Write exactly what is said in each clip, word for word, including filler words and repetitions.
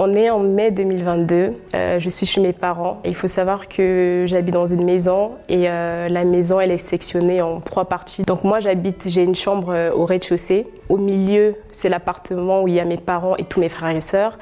On est en mai deux mille vingt-deux, euh, je suis chez mes parents. Et il faut savoir que j'habite dans une maison et euh, la maison elle est sectionnée en trois parties. Donc moi j'habite, j'ai une chambre euh, au rez-de-chaussée. Au milieu c'est l'appartement où il y a mes parents et tous mes frères et sœurs.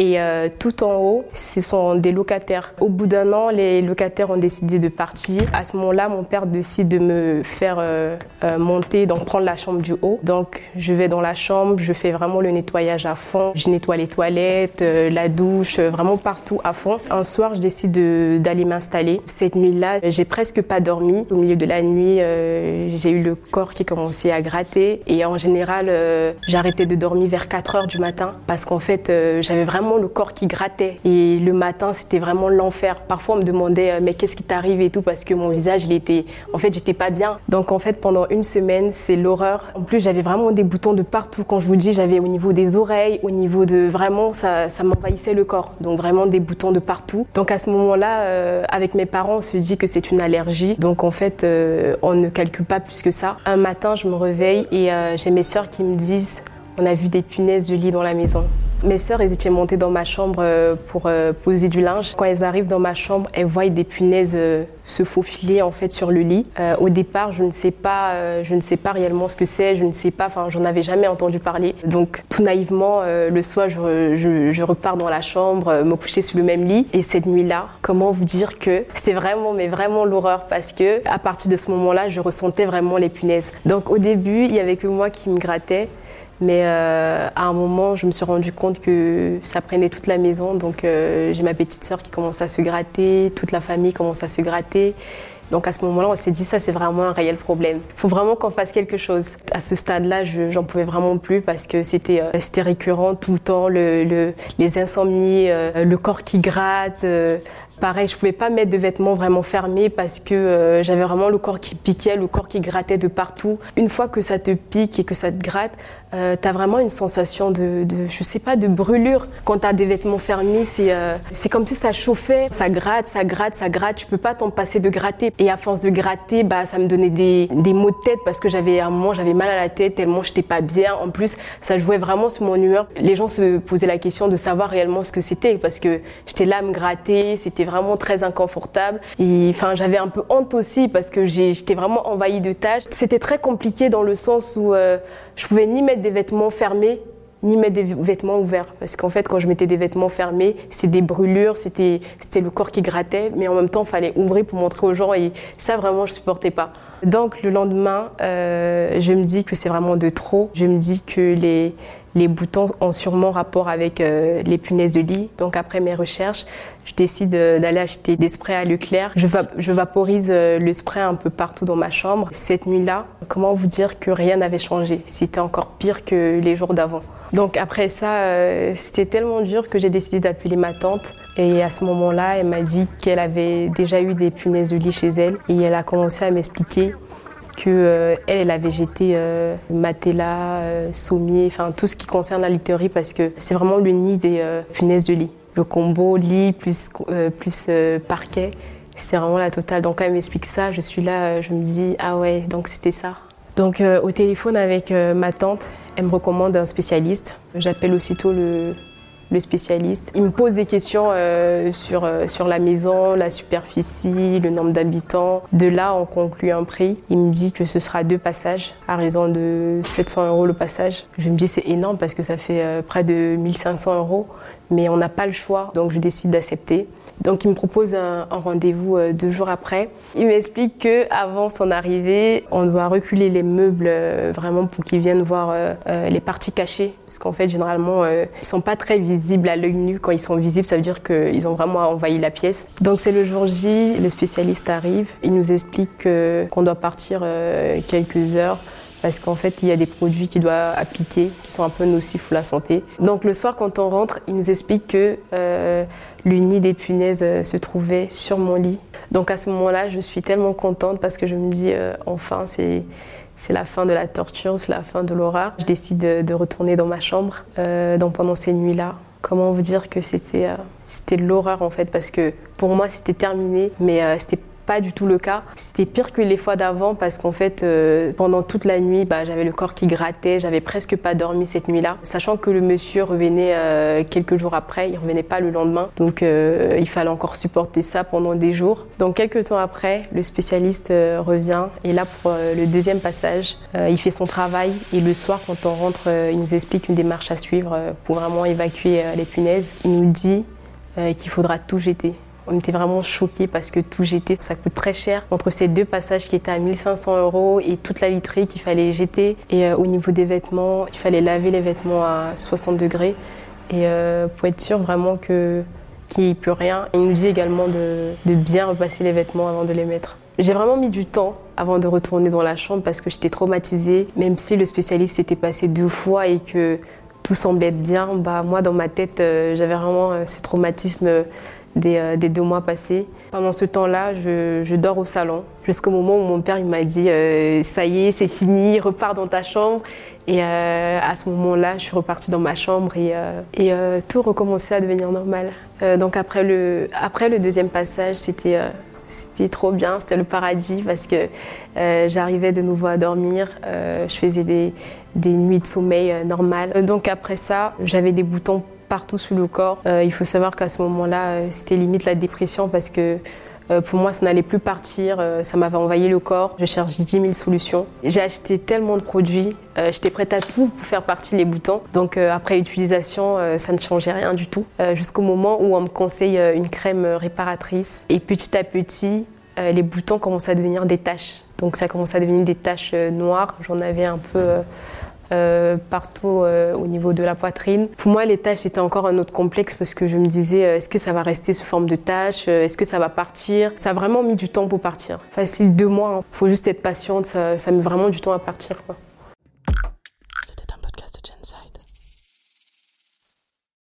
Et euh, tout en haut, ce sont des locataires. Au bout d'un an, les locataires ont décidé de partir. À ce moment-là, mon père décide de me faire euh, euh, monter, donc prendre la chambre du haut. Donc je vais dans la chambre, je fais vraiment le nettoyage à fond. Je nettoie les toilettes, euh, la douche, euh, vraiment partout à fond. Un soir, je décide de, d'aller m'installer. Cette nuit-là, j'ai presque pas dormi. Au milieu de la nuit, euh, j'ai eu le corps qui commençait à gratter. Et en général, euh, j'arrêtais de dormir vers quatre heures du matin parce qu'en fait, euh, j'avais vraiment le corps qui grattait et le matin c'était vraiment l'enfer. Parfois on me demandait mais qu'est-ce qui t'arrive et tout parce que mon visage il était, en fait j'étais pas bien. Donc en fait pendant une semaine c'est l'horreur. En plus j'avais vraiment des boutons de partout, quand je vous dis j'avais au niveau des oreilles, au niveau de vraiment ça, ça m'envahissait le corps, donc vraiment des boutons de partout. Donc à ce moment-là euh, avec mes parents on se dit que c'est une allergie, donc en fait euh, on ne calcule pas plus que ça. Un matin je me réveille et euh, j'ai mes sœurs qui me disent on a vu des punaises de lit dans la maison. Mes sœurs, elles étaient montées dans ma chambre pour poser du linge. Quand elles arrivent dans ma chambre, elles voient des punaises se faufiler en fait sur le lit. Euh, au départ, je ne sais pas, euh, je ne sais pas réellement ce que c'est, je ne sais pas, enfin, j'en avais jamais entendu parler. Donc, tout naïvement, euh, le soir, je, je, je repars dans la chambre, euh, me coucher sous le même lit. Et cette nuit-là, comment vous dire que c'était vraiment, mais vraiment l'horreur, parce que à partir de ce moment-là, je ressentais vraiment les punaises. Donc, au début, il y avait que moi qui me grattais. Mais euh, à un moment, je me suis rendu compte que ça prenait toute la maison. Donc euh, j'ai ma petite sœur qui commence à se gratter, toute la famille commence à se gratter. Donc à ce moment-là, on s'est dit ça, c'est vraiment un réel problème. Il faut vraiment qu'on fasse quelque chose. À ce stade-là, je, j'en pouvais vraiment plus parce que c'était, euh, c'était récurrent tout le temps, le, le, les insomnies, euh, le corps qui gratte. Euh, pareil, je pouvais pas mettre de vêtements vraiment fermés parce que euh, j'avais vraiment le corps qui piquait, le corps qui grattait de partout. Une fois que ça te pique et que ça te gratte, euh, t'as vraiment une sensation de, de, je sais pas, de brûlure. Quand t'as des vêtements fermés, c'est, euh, c'est comme si ça chauffait, ça gratte, ça gratte, ça gratte. Tu peux pas t'en passer de gratter. Et à force de gratter, bah, ça me donnait des, des maux de tête parce que j'avais, à un moment, j'avais mal à la tête tellement j'étais pas bien. En plus, ça jouait vraiment sur mon humeur. Les gens se posaient la question de savoir réellement ce que c'était parce que j'étais là à me gratter, c'était vraiment très inconfortable. Et enfin, j'avais un peu honte aussi parce que j'ai, j'étais vraiment envahie de tâches. C'était très compliqué dans le sens où euh, je pouvais ni mettre des vêtements fermés, ni mettre des vêtements ouverts. Parce qu'en fait, quand je mettais des vêtements fermés, c'était des brûlures, c'était, c'était le corps qui grattait, mais en même temps, il fallait ouvrir pour montrer aux gens et ça, vraiment, je ne supportais pas. Donc, le lendemain, euh, je me dis que c'est vraiment de trop. Je me dis que les, les boutons ont sûrement rapport avec euh, les punaises de lit. Donc, après mes recherches, je décide d'aller acheter des sprays à Leclerc. Je, va, je vaporise le spray un peu partout dans ma chambre. Cette nuit-là, comment vous dire que rien n'avait changé? C'était encore pire que les jours d'avant. Donc après ça, euh, c'était tellement dur que j'ai décidé d'appeler ma tante. Et à ce moment-là, elle m'a dit qu'elle avait déjà eu des punaises de lit chez elle. Et elle a commencé à m'expliquer qu'elle, euh, elle avait jeté euh, matelas, euh, sommier, enfin tout ce qui concerne la literie parce que c'est vraiment le nid des euh, punaises de lit. Le combo lit plus, euh, plus euh, parquet, c'est vraiment la totale. Donc quand elle m'explique ça, je suis là, je me dis « Ah ouais, donc c'était ça ». Donc euh, au téléphone avec euh, ma tante, elle me recommande un spécialiste. J'appelle aussitôt le, le spécialiste. Il me pose des questions euh, sur, euh, sur la maison, la superficie, le nombre d'habitants. De là, on conclut un prix. Il me dit que ce sera deux passages à raison de sept cents euros le passage. Je me dis c'est énorme parce que ça fait euh, près de mille cinq cents euros, mais on n'a pas le choix, donc je décide d'accepter. Donc il me propose un, un rendez-vous deux jours après. Il m'explique qu'avant son arrivée, on doit reculer les meubles euh, vraiment pour qu'ils viennent voir euh, euh, les parties cachées. Parce qu'en fait, généralement, euh, ils ne sont pas très visibles à l'œil nu. Quand ils sont visibles, ça veut dire qu'ils ont vraiment envahi la pièce. Donc c'est le jour J, le spécialiste arrive. Il nous explique euh, qu'on doit partir euh, quelques heures. Parce qu'en fait, il y a des produits qu'il doit appliquer qui sont un peu nocifs pour la santé. Donc le soir, quand on rentre, il nous explique que euh, le nid des punaises se trouvait sur mon lit. Donc à ce moment-là, je suis tellement contente parce que je me dis euh, enfin, c'est, c'est la fin de la torture, c'est la fin de l'horreur. Je décide de, de retourner dans ma chambre euh, donc pendant ces nuits-là. Comment vous dire que c'était, euh, c'était l'horreur en fait parce que pour moi, c'était terminé, mais euh, c'était pas du tout le cas. C'était pire que les fois d'avant parce qu'en fait, euh, pendant toute la nuit, bah, j'avais le corps qui grattait, j'avais presque pas dormi cette nuit-là. Sachant que le monsieur revenait euh, quelques jours après, il revenait pas le lendemain. Donc euh, il fallait encore supporter ça pendant des jours. Donc quelques temps après, le spécialiste euh, revient et là pour euh, le deuxième passage, euh, il fait son travail et le soir quand on rentre, euh, il nous explique une démarche à suivre euh, pour vraiment évacuer euh, les punaises. Il nous dit euh, qu'il faudra tout jeter. On était vraiment choqués parce que tout jeter, ça coûte très cher. Entre ces deux passages qui étaient à mille cinq cents euros et toute la literie qu'il fallait jeter. Et euh, au niveau des vêtements, il fallait laver les vêtements à soixante degrés. Et euh, pour être sûr vraiment que, qu'il n'y ait plus rien. Et il nous dit également de, de bien repasser les vêtements avant de les mettre. J'ai vraiment mis du temps avant de retourner dans la chambre parce que j'étais traumatisée. Même si le spécialiste s'était passé deux fois et que tout semblait être bien, bah, moi dans ma tête, euh, j'avais vraiment euh, ce traumatisme euh, Des, euh, des deux mois passés. Pendant ce temps-là, je, je dors au salon jusqu'au moment où mon père il m'a dit euh, « ça y est, c'est fini, repars dans ta chambre ». Et euh, à ce moment-là, je suis repartie dans ma chambre et, euh, et euh, tout recommençait à devenir normal. Euh, donc après le, après le deuxième passage, c'était... Euh, C'était trop bien, c'était le paradis parce que euh, j'arrivais de nouveau à dormir, euh, je faisais des, des nuits de sommeil euh, normales. Donc après ça, j'avais des boutons partout sur le corps. Euh, il faut savoir qu'à ce moment-là, euh, c'était limite la dépression parce que euh, pour moi, ça n'allait plus partir, euh, ça m'avait envahi le corps. Je cherche dix mille solutions. J'ai acheté tellement de produits, euh, j'étais prête à tout pour faire partir les boutons. Donc euh, après utilisation, euh, ça ne changeait rien du tout. Euh, jusqu'au moment où on me conseille euh, une crème réparatrice. Et petit à petit, euh, les boutons commençaient à devenir des taches. Donc ça commençait à devenir des taches euh, noires. J'en avais un peu... Euh, Euh, partout euh, au niveau de la poitrine. Pour moi, les taches, c'était encore un autre complexe parce que je me disais, euh, est-ce que ça va rester sous forme de taches ? Est-ce que ça va partir ? Ça a vraiment mis du temps pour partir. Facile deux mois. Hein. Faut juste être patiente, ça, ça met vraiment du temps à partir, quoi.